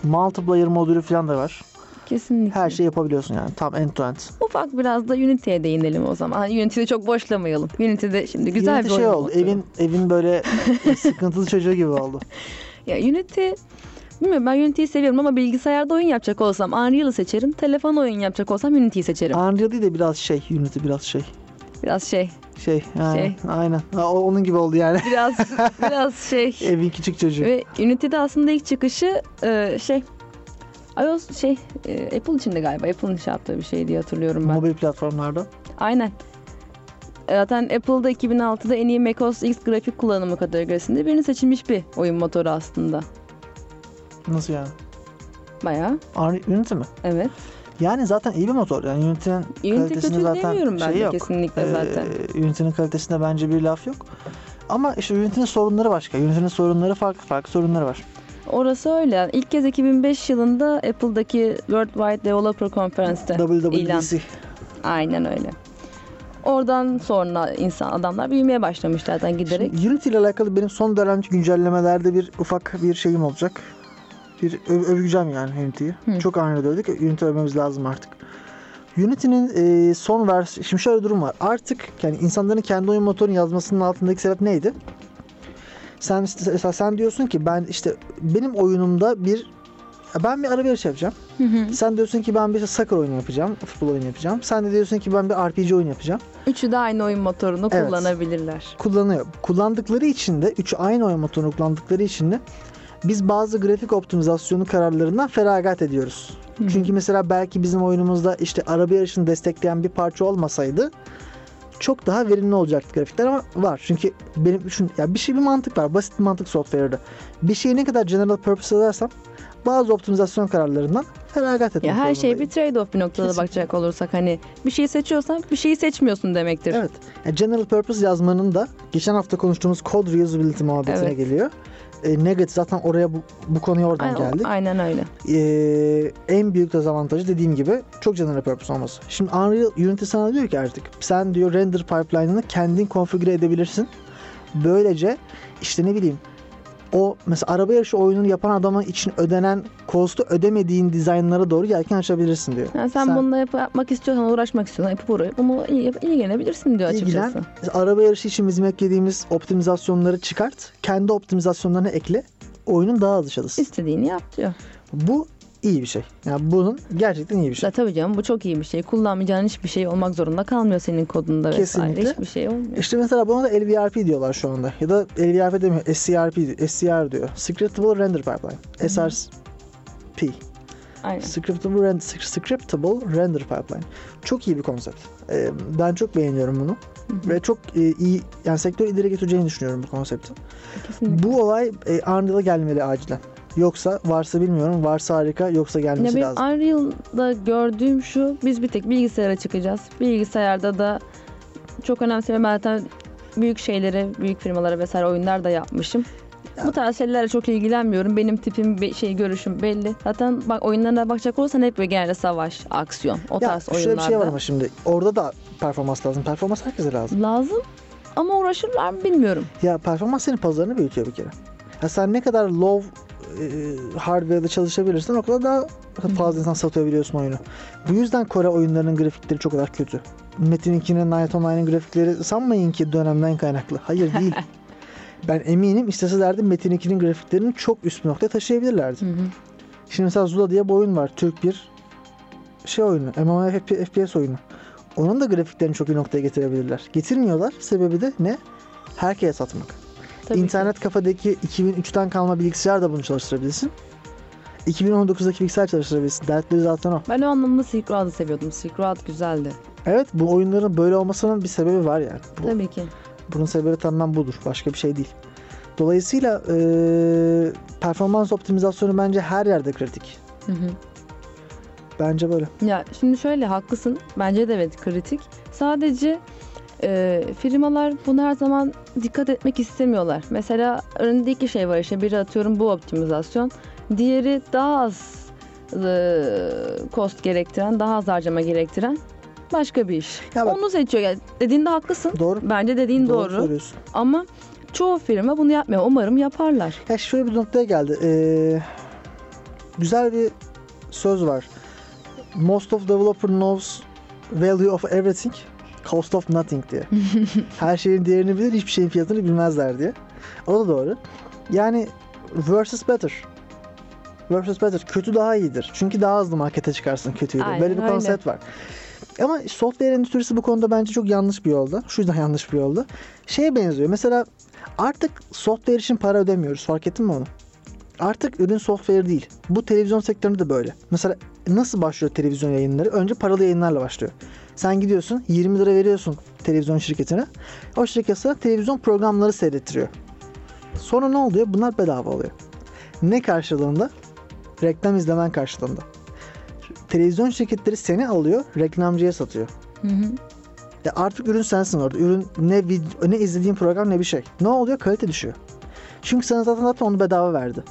Multiplayer modülü falan da var. Kesinlikle. Her şeyi yapabiliyorsun yani. Tam end to end. Ufak biraz da Unity'ye değinelim o zaman. Hani Unity'de çok boşlamayalım. Unity'de şimdi güzel Unity bir oyun motoru. Evin böyle sıkıntılı çocuğu gibi oldu. Ya Unity... Bilmiyorum, ben Unity'yi seviyorum ama bilgisayarda oyun yapacak olsam Unreal'ı seçerim. Telefon oyun yapacak olsam Unity'yi seçerim. Unreal değil de biraz şey, Unity biraz şey. Biraz şey. Şey, yani, aynen. Onun gibi oldu yani. Biraz şey. Evin küçük çocuğu. Ve Unity'de aslında ilk çıkışı iOS Apple içinde galiba. Apple'ın yaptığı bir şey diye hatırlıyorum ben. Mobil platformlarda. Aynen. Zaten Apple'da 2006'da en iyi macOS X grafik kullanımı kategorisinde birini seçilmiş bir oyun motoru aslında. Nasıl yani? Bayağı. Unity mi? Evet. Yani zaten iyi bir motor. Yani Unity'nin kalitesinde zaten şey yok. Kesinlikle zaten. Unity'nin kalitesinde bence bir laf yok. Ama işte Unity'nin sorunları başka. Unity'nin sorunları farklı sorunları var. Orası öyle. Yani ilk kez 2005 yılında Apple'daki Worldwide Developer Conference'te WWDC ilan. Aynen öyle. Oradan sonra adamlar büyümeye başlamış zaten giderek. Şimdi Unity ile alakalı benim son dönemki güncellemelerde bir ufak bir şeyim olacak. Bir öveceğim yani Unity'yi. Çok anında övdük. Unity övmemiz lazım artık. Unity'nin son versiyonu... Şimdi şöyle durum var. Artık yani insanların kendi oyun motorunu yazmasının altındaki sebep neydi? Sen diyorsun ki ben işte benim oyunumda ben bir araba yarışı yapacağım. Sen diyorsun ki ben bir soccer oyunu yapacağım. Futbol oyunu yapacağım. Sen de diyorsun ki ben bir RPG oyunu yapacağım. Üçü de aynı oyun motorunu kullanabilirler. Kullanıyor. Kullandıkları için de üçü aynı oyun motorunu kullandıkları için de biz bazı grafik optimizasyonu kararlarından feragat ediyoruz. Çünkü mesela belki bizim oyunumuzda işte araba yarışını destekleyen bir parça olmasaydı çok daha verimli olacaktı grafikler ama var. Çünkü bir mantık var. Basit bir mantık software'da. Bir şeyi ne kadar general purpose edersem bazı optimizasyon kararlarından feragat etmek zorundayım. Her şey bir trade-off bir noktada bakacak olursak hani bir şeyi seçiyorsan bir şeyi seçmiyorsun demektir. Evet. Yani general purpose yazmanın da geçen hafta konuştuğumuz code reusability muhabbetine geliyor. Negatif zaten oraya bu konuya oradan geldik. Aynen öyle. En büyük dezavantajı dediğim gibi çok general purpose olması. Şimdi Unreal Unity sana diyor ki artık sen diyor render pipeline'ını kendin konfigüre edebilirsin. Böylece işte ne bileyim o mesela araba yarışı oyununu yapan adama için ödenen cost'u ödemediğin dizaynlara doğru yelken açabilirsin diyor. Yani sen bununla yapmak istiyorsan, uğraşmak istiyorsan bunu ilgilenebilirsin diyor açıkçası. Araba yarışı için bizim eklediğimiz optimizasyonları çıkart, kendi optimizasyonlarını ekle, oyunun daha hızlı çalışsın. İstediğini yap diyor. Bu iyi bir şey. Yani bunun gerçekten iyi bir şey. Tabii canım bu çok iyi bir şey. Kullanmayacağın hiçbir şey olmak zorunda kalmıyor senin kodunda vesaire. Kesinlikle. Hiçbir şey olmuyor. İşte mesela buna da LVRP diyorlar şu anda. Ya da LVRP demiyor. SCR diyor. Scriptable Render Pipeline. SRP. Aynen. Scriptable Render Pipeline. Çok iyi bir konsept. Ben çok beğeniyorum bunu. Hı-hı. Ve çok iyi, yani sektörü ileri getireceğini düşünüyorum bu konsepti. Kesinlikle. Bu olay Unreal'a gelmeli acilen. Yoksa, varsa bilmiyorum, varsa harika, yoksa gelmesi lazım. Unreal'da gördüğüm şu, biz bir tek bilgisayara çıkacağız. Bilgisayarda da çok önemsemem, zaten büyük şeyleri, büyük firmalara vesaire oyunlar da yapmışım. Ya. Bu tarz şeylerle çok ilgilenmiyorum. Benim tipim, görüşüm belli. Zaten bak, oyunlarına bakacak olursan hep böyle genelde savaş, aksiyon, o tarz oyunlarda. Ya şöyle bir şey var ama şimdi, orada da performans lazım. Performans herkese lazım. Lazım ama uğraşırlar mı bilmiyorum. Ya performans senin pazarını büyütüyor bir kere. Ya sen ne kadar low hardware'da çalışabilirsin, o kadar daha fazla insan satabiliyorsun oyunu. Bu yüzden Kore oyunlarının grafikleri çok kadar kötü. Metin'inkinin, Night Online'ın grafikleri sanmayın ki dönemden kaynaklı. Hayır değil. Ben eminim isteselerdi Metin'inkinin grafiklerini çok üst bir noktaya taşıyabilirlerdi. Hı hı. Şimdi mesela Zula diye bir oyun var. Türk bir şey oyunu. MMORPG FPS oyunu. Onun da grafiklerini çok iyi noktaya getirebilirler. Getirmiyorlar. Sebebi de ne? Herkese satmak. Tabii İnternet kafadaki 2003'ten kalma bilgisayar da bunu çalıştırabilirsin. 2019'daki bilgisayar çalıştırabilirsin. Dertleri zaten o. Ben o anlamda Silk Road'u seviyordum. Silk Road güzeldi. Evet, bu oyunların böyle olmasının bir sebebi var yani. Bu, tabii ki. Bunun sebebi tamamen budur. Başka bir şey değil. Dolayısıyla performans optimizasyonu bence her yerde kritik. Hı hı. Bence böyle. Ya şimdi şöyle, haklısın. Bence de evet, kritik. Sadece firmalar buna her zaman dikkat etmek istemiyorlar. Mesela önünde iki şey var işte. Biri atıyorum bu optimizasyon. Diğeri daha az cost gerektiren, daha az harcama gerektiren başka bir iş. Bak, onu seçiyor. Yani dediğinde haklısın. Doğru. Bence dediğin doğru. Ama çoğu firma bunu yapmıyor. Umarım yaparlar. Ya şöyle bir noktaya geldi. Güzel bir söz var. Most of developer knows value of everything, cost of nothing diye. Her şeyin değerini bilir, hiçbir şeyin fiyatını bilmezler diye. O da doğru. Yani versus better. Versus better. Kötü daha iyidir. Çünkü daha hızlı markete çıkarsın kötüyü. Böyle bir konsept var. Ama software endüstrisi bu konuda bence çok yanlış bir yolda. Şu yüzden yanlış bir yolda. Şeye benziyor. Mesela artık software için para ödemiyoruz. Fark ettin mi onu? Artık ürün software değil. Bu televizyon sektöründe de böyle. Mesela nasıl başlıyor televizyon yayınları? Önce paralı yayınlarla başlıyor. Sen gidiyorsun, 20 lira veriyorsun televizyon şirketine. O şirket sana televizyon programları seyrettiriyor. Sonra ne oluyor? Bunlar bedava oluyor. Ne karşılığında? Reklam izlemen karşılığında. Televizyon şirketleri seni alıyor, reklamcıya satıyor. Hı hı. Ya artık ürün sensin orada. Ürün ne izlediğin program, ne bir şey. Ne oluyor? Kalite düşüyor. Çünkü sana zaten onu bedava verdi.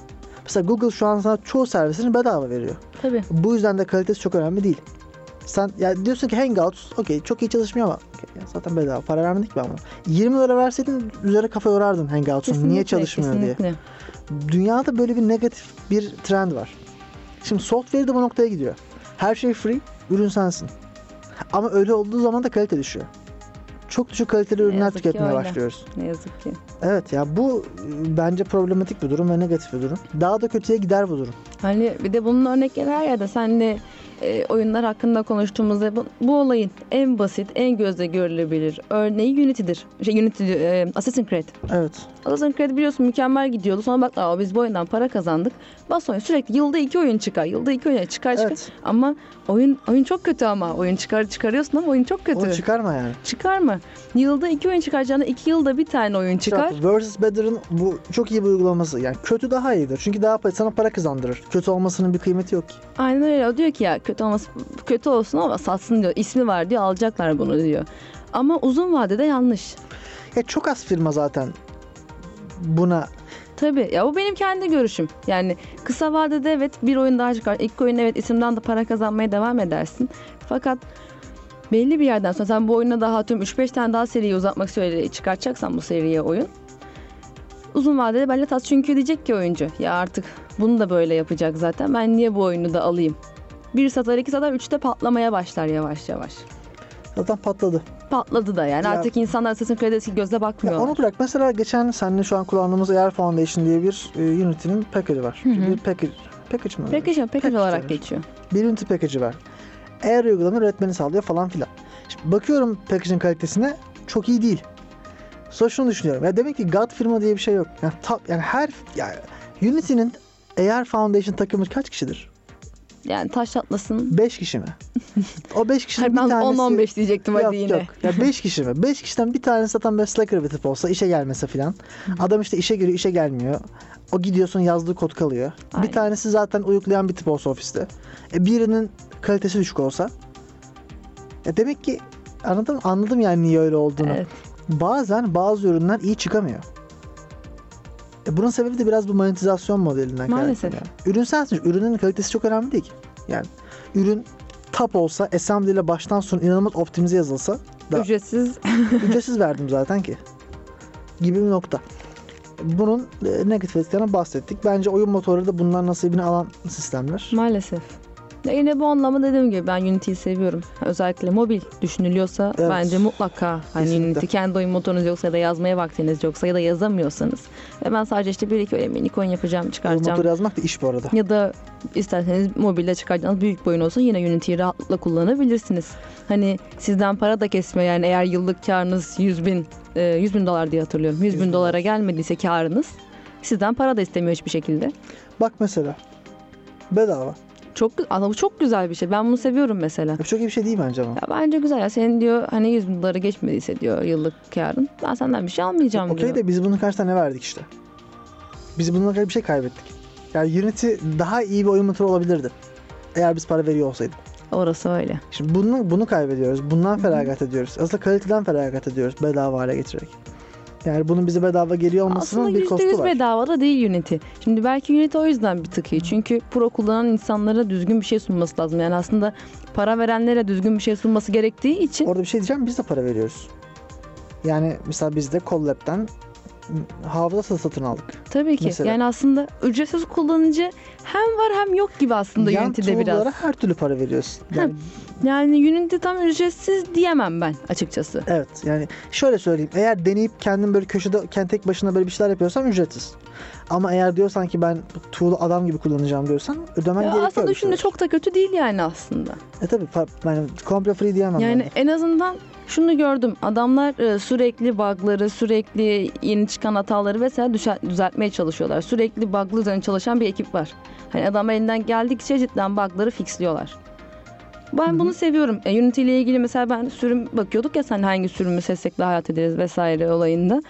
Mesela Google şu an sana çoğu servisini bedava veriyor. Tabii. Bu yüzden de kalitesi çok önemli değil. Sen ya diyorsun ki Hangouts, okey çok iyi çalışmıyor ama zaten bedava, para vermedik ben bunu. 20 lira verseydin üzerine kafa yorardın Hangouts'un niye çalışmıyor diye. Dünyada böyle bir negatif bir trend var. Şimdi software de bu noktaya gidiyor. Her şey free, ürün sensin. Ama öyle olduğu zaman da kalite düşüyor. Çok düşük kaliteli ürünler tüketmeye başlıyoruz. Ne yazık ki. Evet ya, bu bence problematik bir durum ve negatif bir durum. Daha da kötüye gider bu durum. Hani bir de bunun örnekleri her yerde. Senle oyunlar hakkında konuştuğumuzda bu olayın en basit, en gözle görülebilir örneği Unity'dir. Assassin's Creed. Evet. Assassin's Creed biliyorsun mükemmel gidiyordu. Sonra bak, biz bu oyundan para kazandık. Bas oyun sürekli yılda 2 oyun çıkar. Evet. Ama oyun çok kötü ama. Oyun çıkarıyorsun ama oyun çok kötü. Oyun çıkarma yani. Çıkarma. Yılda 2 oyun çıkaracağına 2 yılda bir tane oyun çıkar. Versus Better'ın bu çok iyi bir uygulaması. Yani kötü daha iyidir. Çünkü daha sana para kazandırır. Kötü olmasının bir kıymeti yok ki. Aynen öyle. O diyor ki ya kötü olsun ama satsın diyor. İsmi var diyor. Alacaklar bunu diyor. Ama uzun vadede yanlış. Ya çok az firma zaten buna. Tabii. Ya bu benim kendi görüşüm. Yani kısa vadede evet bir oyun daha çıkar. İlk oyun evet isimden de para kazanmaya devam edersin. Fakat belli bir yerden sonra sen bu oyuna daha atıyorum 3-5 tane daha seriyi uzatmak üzere çıkartacaksan bu seriye oyun. Uzun vadede belli tas, çünkü diyecek ki oyuncu ya artık bunu da böyle yapacak zaten. Ben niye bu oyunu da alayım? 1 satar, 2 satar, 3'te patlamaya başlar yavaş yavaş. Zaten patladı. Patladı da yani. Ya, artık insanlar sesin kredisi gözle bakmıyorlar. Onu bırak. Mesela geçen seninle şu an kullandığımız Air Foundation diye bir Unity'nin package'i var. Hı-hı. Bir package mi? Package olarak geçiyor. Bir Unity package'i var. Air uygulama üretmeni sağlıyor falan filan. Şimdi bakıyorum package'in kalitesine, çok iyi değil. Sonra şunu düşünüyorum. Ya demek ki God firma diye bir şey yok. Yani Unity'nin Air Foundation takımı kaç kişidir? Yani taş atlasın. 5 kişi mi? O 5 kişiden bir tanesi... Ben 10-15 diyecektim hadi yine. Yok. Ya 5 kişi mi? 5 kişiden bir tanesi zaten böyle slacker bir tip olsa, işe gelmese filan. Adam işte işe giriyor, işe gelmiyor. O gidiyorsun yazdığı kod kalıyor. Aynen. Bir tanesi zaten uyuklayan bir tip olsa ofiste. Birinin kalitesi düşük olsa. Demek ki anladım yani niye öyle olduğunu. Evet. Bazen bazı ürünler iyi çıkamıyor. Bunun sebebi de biraz bu monetizasyon modelinden kaynaklanıyor. Ürün sensin. Ürünün kalitesi çok önemli değil ki. Yani ürün top olsa, assembly ile baştan sona inanılmaz optimize yazılsa da ücretsiz verdim zaten ki. Gibi bir nokta. Bunun negatif etkilerinden bahsettik. Bence oyun motoru da bunlar nasibini alan sistemler. Maalesef. Yine bu anlamda dediğim gibi ben Unity'yi seviyorum. Özellikle mobil düşünülüyorsa evet, bence mutlaka hani Unity, kendi oyun motorunuz yoksa ya da yazmaya vaktiniz yoksa ya da yazamıyorsanız ve ben sadece işte 1-2 öyle minik oyun yapacağım, çıkaracağım. Oyun motoru yazmak da iş bu arada. Ya da isterseniz mobilde çıkaracağınız büyük bir oyun olsun yine Unity'yi rahatlıkla kullanabilirsiniz. Hani sizden para da kesmiyor yani eğer yıllık karınız 100 bin dolar diye hatırlıyorum. 100 bin dolara gelmediyse karınız sizden para da istemiyor hiçbir şekilde. Bak mesela bedava. Bu çok güzel bir şey. Ben bunu seviyorum mesela. Çok iyi bir şey değil bence ama. Ya bence güzel ya. Senin diyor hani 100 bin dolara geçmediyse diyor yıllık karın. Ben senden bir şey almayacağım diyor. Okey de biz bunun karşısında ne verdik işte? Biz bununla karşı bir şey kaybettik. Yani Unity daha iyi bir oyun motoru olabilirdi. Eğer biz para veriyor olsaydık. Orası öyle. Şimdi bunu kaybediyoruz. Bundan feragat ediyoruz. Aslında kaliteden feragat ediyoruz bedava hale getirerek. Yani bunun bize bedava geliyor olmasının aslında bir kostu var. Aslında %100 bedava da değil Unity. Şimdi belki Unity o yüzden bir tık iyi. Çünkü pro kullanan insanlara düzgün bir şey sunması lazım. Yani aslında para verenlere düzgün bir şey sunması gerektiği için. Orada bir şey diyeceğim, biz de para veriyoruz. Yani mesela biz de Collab'den hafıza satın aldık. Tabii ki. Mesela. Yani aslında ücretsiz kullanıcı hem var hem yok gibi aslında yani Unity'de biraz. Yani her türlü para veriyorsun. Yani Unity tam ücretsiz diyemem ben açıkçası. Evet yani şöyle söyleyeyim. Eğer deneyip kendim böyle köşede tek başına böyle bir şeyler yapıyorsam ücretsiz. Ama eğer diyorsan ki ben tool'u adam gibi kullanacağım diyorsan ödemen gerekiyor. Aslında düşününce çok da kötü değil yani aslında. Tabii yani komple free diyemem. Yani en azından şunu gördüm. Adamlar sürekli bug'ları, sürekli yeni çıkan hataları vesaire düzeltmeye çalışıyorlar. Sürekli bug'lı üzerine çalışan bir ekip var. Hani adam elinden geldikçe cidden bug'ları fixliyorlar. Ben bunu seviyorum. Unity ile ilgili mesela ben sürüm bakıyorduk ya sen hangi sürümü seçsek daha rahat ederiz vesaire olayında.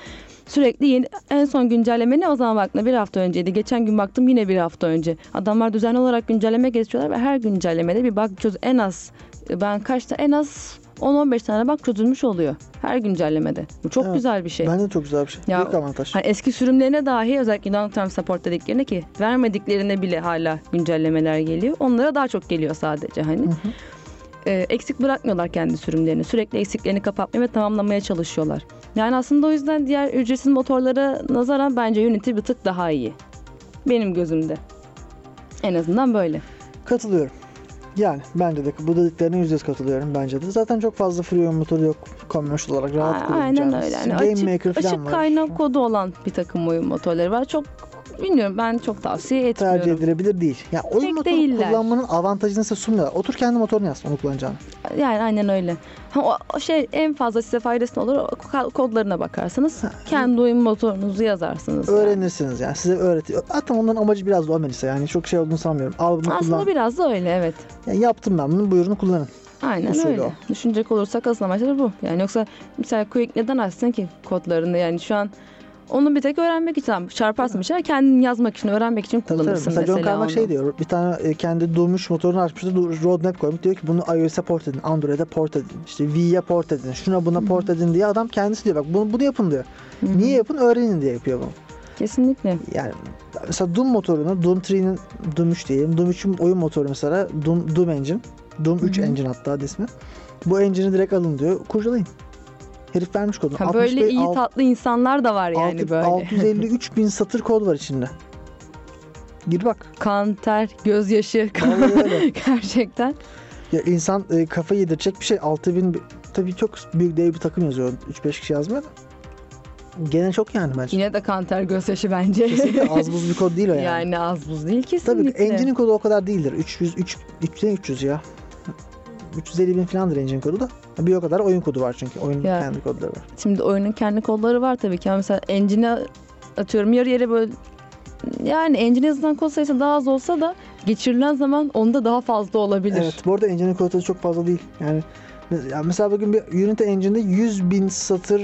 Sürekli yeni, en son güncelleme ne o zaman baktığımda bir hafta önceydi. Geçen gün baktım yine bir hafta önce. Adamlar düzenli olarak güncelleme geçiyorlar ve her güncellemede bir bug çözüm en az 10-15 tane bak çözülmüş oluyor her güncellemede. Bu çok güzel bir şey. Bence çok güzel bir şey. Ya, büyük avantaj. Hani eski sürümlerine dahi özellikle long term support dediklerine ki vermediklerine bile hala güncellemeler geliyor. Onlara daha çok geliyor sadece hani. Eksik bırakmıyorlar kendi sürümlerini. Sürekli eksiklerini kapatmaya ve tamamlamaya çalışıyorlar. Yani aslında o yüzden diğer ücretsiz motorlara nazaran bence Unity bir tık daha iyi. Benim gözümde. En azından böyle. Katılıyorum. Yani bence de bu dediklerine %100 katılıyorum bence de. Zaten çok fazla free oyun motoru yok commercial olarak rahat kullanacağınız. Aynen öyle. Yani açık kaynak kodu olan bir takım oyun motorları var. Çok bilmiyorum ben çok tavsiye etmiyorum. Tercih edilebilir değil. Yani oyun tek motoru değiller. Kullanmanın avantajını size sunmuyorlar. Otur kendi motorunu yaz onu kullanacağını. Yani aynen öyle. O şey en fazla size faydasına olur kodlarına bakarsanız kendi oyun motorunuzu yazarsınız. Öğrenirsiniz yani size öğretiyor. Hatta onların amacı biraz da o Melisa yani çok şey olduğunu sanmıyorum. Aslında biraz da öyle evet. Yani yaptım ben bunu buyurun kullanın. Aynen usulü öyle. O. Düşünecek olursak asıl amaçları bu. Yani yoksa mesela Quake neden açsın ki kodlarını yani şu an onu bir tek öğrenmek için çarparsın bir şeyler kendini yazmak için öğrenmek için kullanırsın mesela. John Carmack şey diyor bir tane kendi Doom'muş motorunu açmıştı roadmap koymuş diyor ki bunu iOS'a port edin, Android'e port edin, işte V'ye port edin, şuna buna port edin diye adam kendisi diyor bak bunu yapın diyor. Niye yapın öğrenin diye yapıyor bunu. Kesinlikle. Yani mesela Doom motorunu Doom 3'ün oyun motoru mesela Doom Engine, Doom 3 Engine hatta ismi. Bu engine'i direkt alın diyor kurcalayın. Herif vermiş kodunu. Ha, böyle iyi tatlı insanlar da var yani 653 bin satır kod var içinde. Gir bak. Kan, ter, gözyaşı. Gerçekten. Ya insan kafayı yedirecek bir şey. 6000 tabii çok büyük dev bir takım yazıyor. 3-5 kişi yazmıyor da. Gene çok yani bence. Yine de kan, ter, gözyaşı bence. Kesinlikle az buz bir kod değil o yani. Yani az buz değil kesinlikle. Tabii engine'in kodu o kadar değildir. 300 ya. 350 bin filandır engine kodu da. Bir o kadar oyun kodu var çünkü. Oyunun kendi kodları var. Şimdi oyunun kendi kodları var tabii ki. Yani mesela engine'e atıyorum yarı yere böyle yani engine yazılan kod sayısı daha az olsa da geçirilen zaman onda daha fazla olabilir. Evet, bu arada engine'in kalitesi çok fazla değil. Yani mesela bugün bir Unity engine'de 100.000 satır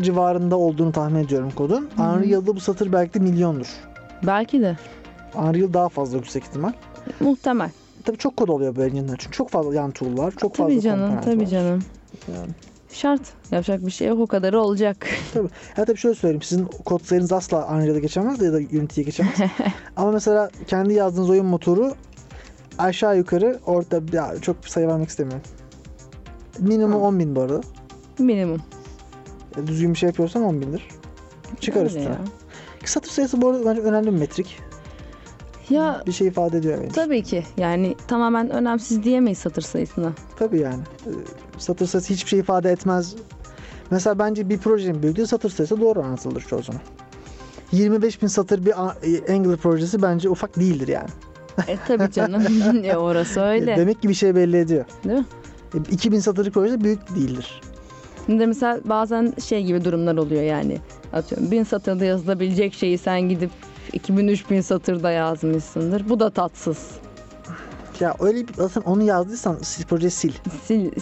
civarında olduğunu tahmin ediyorum kodun. Unreal'da bu satır belki de milyondur. Belki de. Unreal daha fazla yüksek ihtimal. Muhtemel. Tabii çok kod oluyor bu engine'ler. Çünkü çok fazla yan tool var. Çok fazla komponent var. Tabii canım. Yani. Şart. Yapacak bir şey yok. O kadarı olacak. Tabii. Ya tabii şöyle söyleyeyim. Sizin kod sayınız asla Unreal'a geçemez ya da Unity'ye geçemez. Ama mesela kendi yazdığınız oyun motoru aşağı yukarı orada, ya çok bir sayı vermek istemiyorum. Minimum 10.000 bu arada. Minimum. Düzgün bir şey yapıyorsan 10.000'dir. Çıkar üstüne. Satır sayısı bu arada bence önemli bir metrik. Ya, bir şey ifade ediyor bence. Tabii ki. Yani tamamen önemsiz diyemeyiz satır sayısına. Tabii yani. Satır sayısı hiçbir şey ifade etmez. Mesela bence bir projenin büyüklüğü satır sayısı doğru anlatılır çoğu zaman. 25.000 satır bir Angular projesi bence ufak değildir yani. Tabii canım. Orası öyle. Demek ki bir şey belli ediyor. Değil mi? 2.000 satırlık proje büyük değildir. Şimdi mesela bazen şey gibi durumlar oluyor yani. Atıyorum 1000 satırda yazılabilecek şeyi sen gidip 2000-3000 satırda yazmışsındır. Bu da tatsız. Ya öyle bir, zaten onu yazdıysan projeyi sil.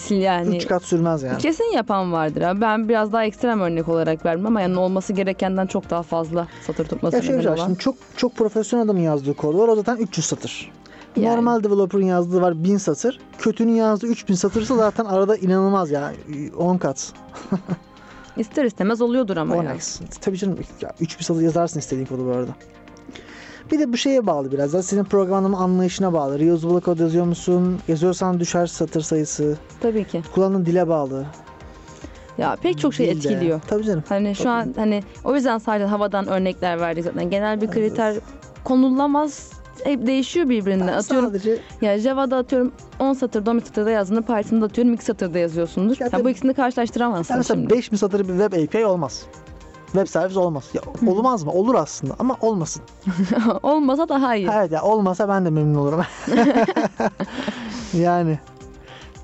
Sil yani. 3 kat sürmez yani. Kesin yapan vardır. Abi. Ben biraz daha ekstrem örnek olarak verdim ama yani olması gerekenden çok daha fazla satır tutması. Ya şöyle şimdi çok profesyonel adamın yazdığı kod var. O zaten 300 satır. Yani. Normal developer'ın yazdığı var 1000 satır. Kötünün yazdığı 3000 satırsa zaten arada inanılmaz yani. 10 kat. İster istemez oluyordur ama yani. Tabii canım. 3000 satır yazarsın istediğin kodu bu arada. Bir de bu şeye bağlı biraz daha. Senin programlama anlayışına bağlı. Reusable kod yazıyor musun? Yazıyorsan düşer satır sayısı. Tabii ki. Kullandığın dile bağlı. Ya pek çok şey etkiliyor. Tabii canım. Hani şu an hani o yüzden sadece havadan örnekler verdik zaten. Genel bir kriter konulamaz. Hep değişiyor birbirinden. Ben atıyorum. Sadece... Ya Java'da atıyorum 10 satırda 10 satırda yazdığını Python'da atıyorum 2 satırda yazıyorsundur. Ya bu ikisini karşılaştıramazsın. Yani mesela 5 satırı bir web API olmaz. Web servis olmaz. Ya, olmaz mı? Olur aslında ama olmasın. Olmasa daha iyi. Evet ya olmasa ben de memnun olurum. Yani.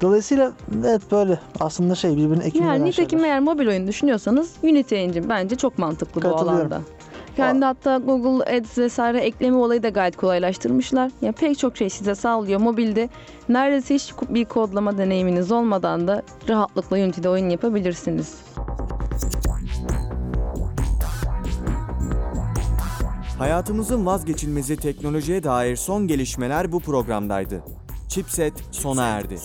Dolayısıyla evet böyle aslında birbirine ekimli. Yani nitekim eğer mobil oyun düşünüyorsanız Unity Engine bence çok mantıklı bu alanda. Kendi hatta Google Ads vesaire ekleme olayı da gayet kolaylaştırmışlar. Ya pek çok şey size sağlıyor. Mobilde neredeyse hiç bir kodlama deneyiminiz olmadan da rahatlıkla Unity'de oyun yapabilirsiniz. Hayatımızın vazgeçilmezi teknolojiye dair son gelişmeler bu programdaydı. Chipset sona erdi.